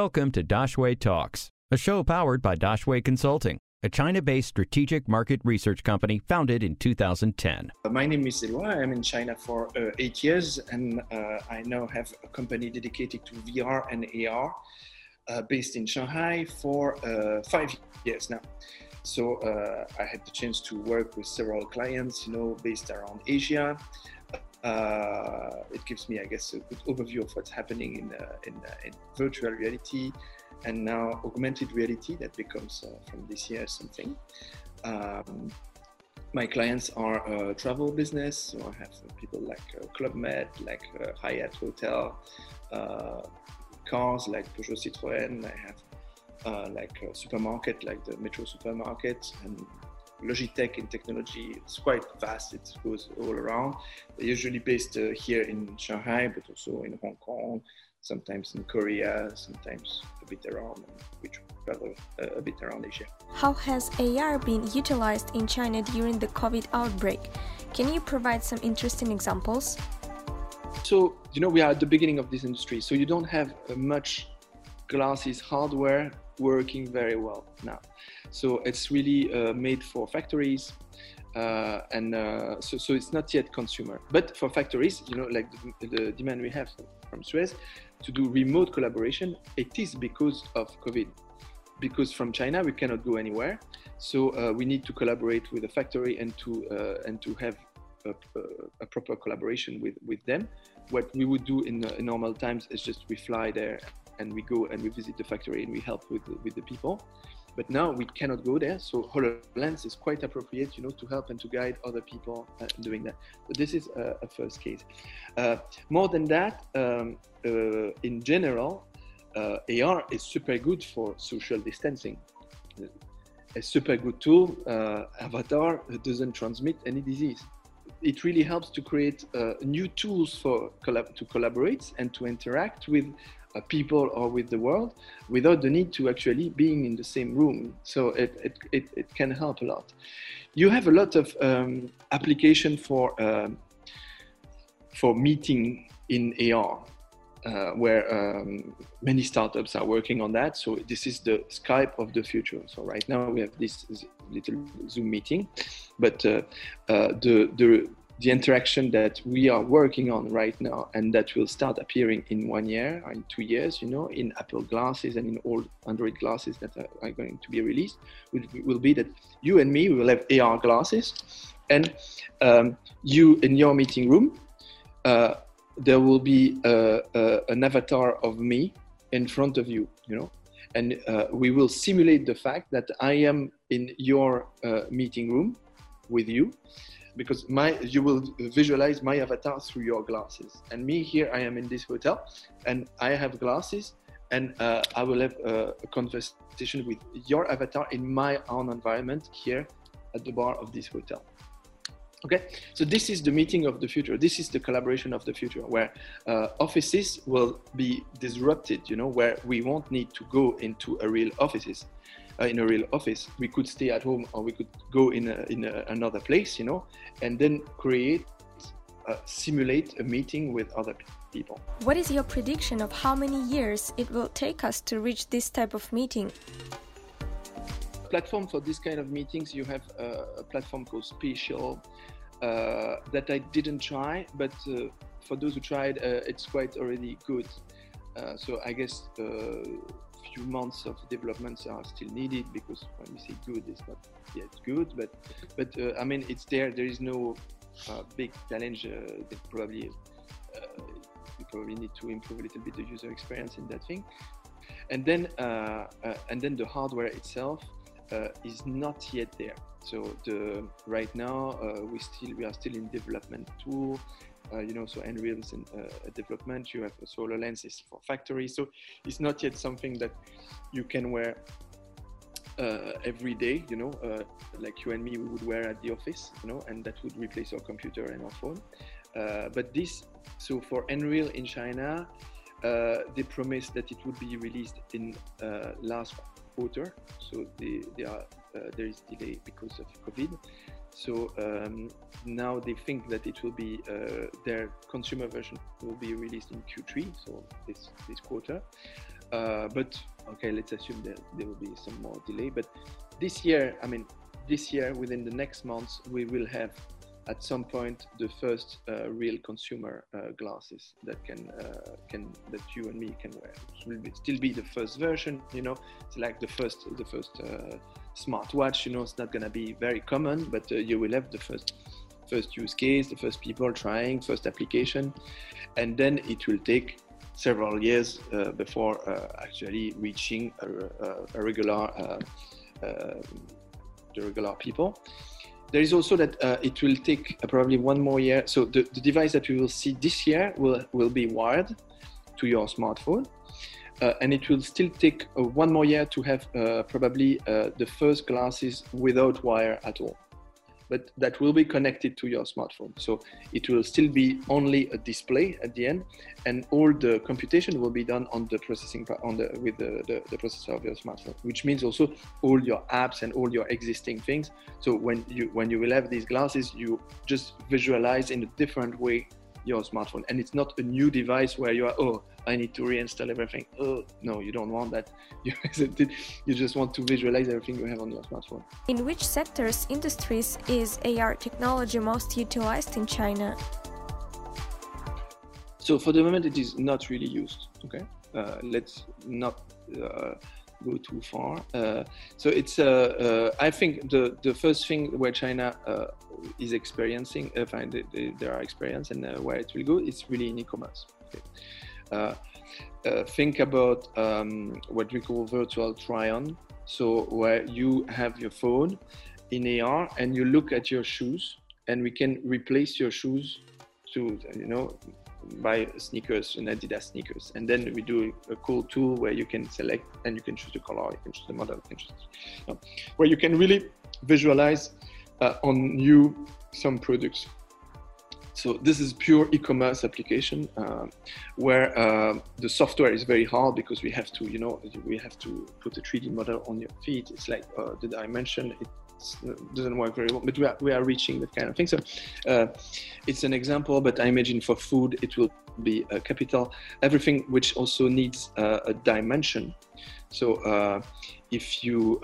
Welcome to Dashway Talks, a show powered by Dashway Consulting, a China-based strategic market research company founded in 2010. My name is Ziluo. I'm in China for 8 years, and I now have a company dedicated to VR and AR based in Shanghai for 5 years now. So I had the chance to work with several clients, you know, based around Asia. It gives me, I guess, a good overview of what's happening in virtual reality and now augmented reality that becomes from this year something. My clients are travel business, so I have people like Club Med, like Hyatt Hotel, cars like Peugeot Citroën. I have like a supermarket, like the Metro supermarket, and Logitech in technology. It's quite vast, it goes all around. They're usually based here in Shanghai, but also in Hong Kong, sometimes in Korea, sometimes a bit around, which travel a bit around Asia. How has AR been utilized in China during the COVID outbreak? Can you provide some interesting examples? So, you know, we are at the beginning of this industry, so you don't have much glasses hardware working very well now. So it's really made for factories, and so it's not yet consumer. But for factories, you know, like the demand we have from Suez to do remote collaboration, it is because of COVID. Because from China we cannot go anywhere, so we need to collaborate with the factory and to have a proper collaboration with them. What we would do in normal times is just we fly there and we go and we visit the factory and we help with the people. But now we cannot go there, so HoloLens is quite appropriate, you know, to help and to guide other people doing that. But this is a first case. More than that, in general, AR is super good for social distancing. A super good tool. Avatar doesn't transmit any disease. It really helps to create new tools to collaborate and to interact with people or with the world without the need to actually being in the same room. So it can help a lot. You have a lot of application for meeting in AR, where many startups are working on that. So this is the Skype of the future. So right now we have this little Zoom meeting, but the interaction that we are working on right now and that will start appearing in 1 year or in 2 years, you know, in Apple glasses and in all Android glasses that are going to be released, will be that you and me will have AR glasses, and you in your meeting room, there will be an avatar of me in front of you, you know, and we will simulate the fact that I am in your meeting room with you, because you will visualize my avatar through your glasses. And me here, I am in this hotel and I have glasses, and I will have a conversation with your avatar in my own environment here at the bar of this hotel. Okay, so this is the meeting of the future. This is the collaboration of the future, where offices will be disrupted, you know, where we won't need to go into a real offices. In a real office, we could stay at home, or we could go in another place, you know, and then simulate a meeting with other people. What is your prediction of how many years it will take us to reach this type of meeting? Platform for this kind of meetings, you have a platform called Spatial that I didn't try, but for those who tried, it's quite already good. So I guess few months of developments are still needed, because when we say good, it's not yet good, but I mean, it's there. There is no big challenge. That probably you probably need to improve a little bit the user experience in that thing, and then the hardware itself is not yet there. So right now we are still in development tool. You know, so Nreal is in development. You have a solar lenses for factories, so it's not yet something that you can wear every day, you know, like you and me, we would wear at the office, you know, and that would replace our computer and our phone. But this, so for Nreal in China, they promised that it would be released in last quarter, so there is delay because of COVID. So now they think that it will be their consumer version will be released in Q3, so this quarter. But okay, let's assume that there will be some more delay. But this year, I mean, this year, within the next months, we will have at some point the first real consumer glasses that that you and me can wear. It will still be the first version, you know. It's like the first smartwatch, you know. It's not gonna be very common, but you will have the first use case, the first people trying, first application, and then it will take several years before actually reaching a regular the regular people. There is also that it will take probably one more year. So the device that we will see this year will be wired to your smartphone, and it will still take one more year to have probably the first glasses without wire at all. But that will be connected to your smartphone. So it will still be only a display at the end, and all the computation will be done on the processing with the processor of your smartphone, which means also all your apps and all your existing things. So when you will have these glasses, you just visualize in a different way your smartphone. And it's not a new device where you are, oh, I need to reinstall everything. Oh, no, you don't want that. You just want to visualize everything you have on your smartphone. In which sectors, industries is AR technology most utilized in China? So for the moment, it is not really used. Okay, let's not go too far. So it's, I think the first thing where China is experiencing, there are experience and where it will go, it's really in e-commerce. Okay. Think about what we call virtual try-on, so where you have your phone in AR and you look at your shoes, and we can replace your shoes to, you know, buy sneakers and Adidas sneakers, and then we do a cool tool where you can select and you can choose the color, you can choose the model, you can choose, you know, where you can really visualize on you some products. So this is pure e-commerce application where the software is very hard because we have to, you know, we have to put a 3D model on your feet. It's like the dimension, it doesn't work very well, but we are reaching that kind of thing. So it's an example, but I imagine for food, it will be capital, everything which also needs a dimension. So if you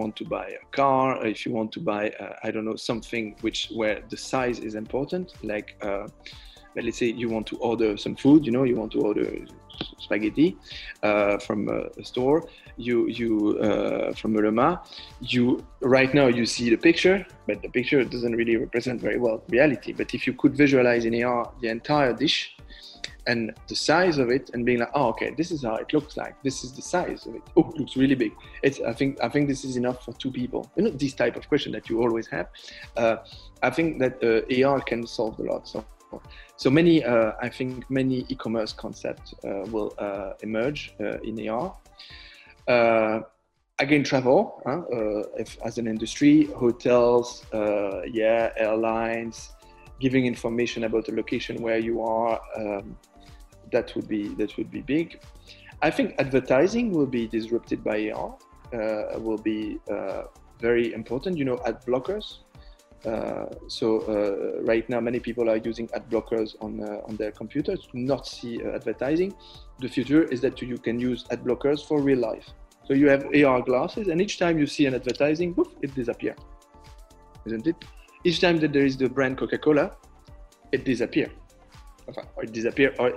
want to buy a car, if you want to buy, I don't know, something where the size is important, like let's say you want to order some food, you know, you want to order spaghetti from a store, you from Le Mans, right now you see the picture, but the picture doesn't really represent very well reality. But if you could visualize in AR the entire dish, and the size of it, and being like, oh, okay, this is how it looks like. This is the size of it. Oh, it looks really big. I think this is enough for two people. You know, this type of question that you always have. I think that AR can solve a lot. So many, I think many e-commerce concepts will emerge in AR. Again, travel as an industry, hotels, airlines, giving information about the location where you are. That would be big. I think advertising will be disrupted by AR. Will be very important. You know, ad blockers. So right now, many people are using ad blockers on their computers to not see advertising. The future is that you can use ad blockers for real life. So you have AR glasses, and each time you see an advertising, poof, it disappears, isn't it? Each time that there is the brand Coca-Cola, it disappears. Or it disappears, or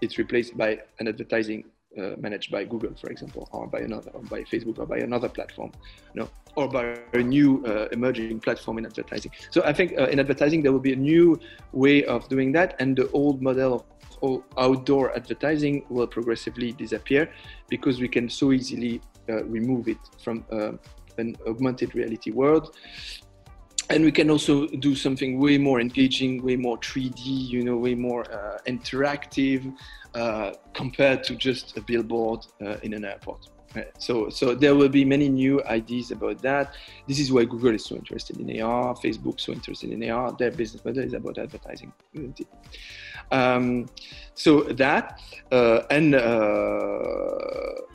it's replaced by an advertising managed by Google, for example, or by another, or by Facebook, or by another platform, you know, or by a new emerging platform in advertising. So I think in advertising there will be a new way of doing that, and the old model of outdoor advertising will progressively disappear because we can so easily remove it from an augmented reality world. And we can also do something way more engaging, way more 3D, you know, way more interactive compared to just a billboard in an airport. So there will be many new ideas about that. This is why Google is so interested in AR, Facebook so interested in AR. Their business model is about advertising. So that and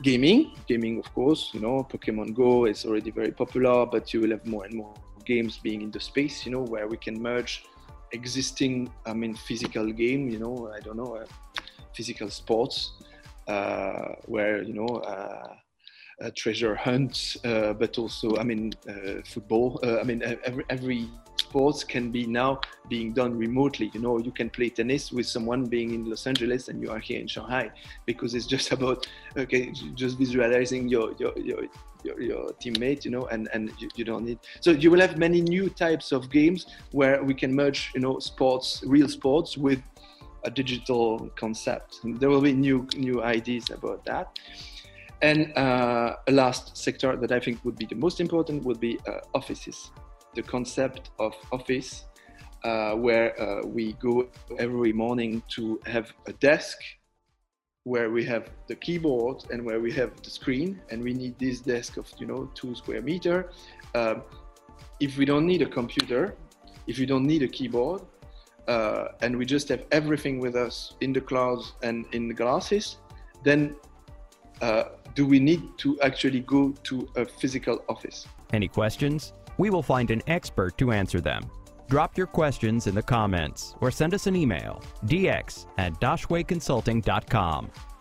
gaming, of course, you know, Pokemon Go is already very popular, but you will have more and more games being in the space, you know, where we can merge existing, I mean, physical game, you know, I don't know, physical sports where, you know, a treasure hunt, but also, I mean, football, I mean, every sports can be now being done remotely. You know, you can play tennis with someone being in Los Angeles and you are here in Shanghai, because it's just about, okay, just visualizing your teammate, you know, and you don't need. So you will have many new types of games where we can merge, you know, sports, real sports with a digital concept. And there will be new ideas about that. And a last sector that I think would be the most important would be offices. The concept of office, where we go every morning to have a desk, where we have the keyboard and where we have the screen, and we need this desk of, you know, 2 square meters. If we don't need a computer, if you don't need a keyboard, and we just have everything with us in the clouds and in the glasses, then do we need to actually go to a physical office? Any questions? We will find an expert to answer them. Drop your questions in the comments or send us an email, dx@dashwayconsulting.com.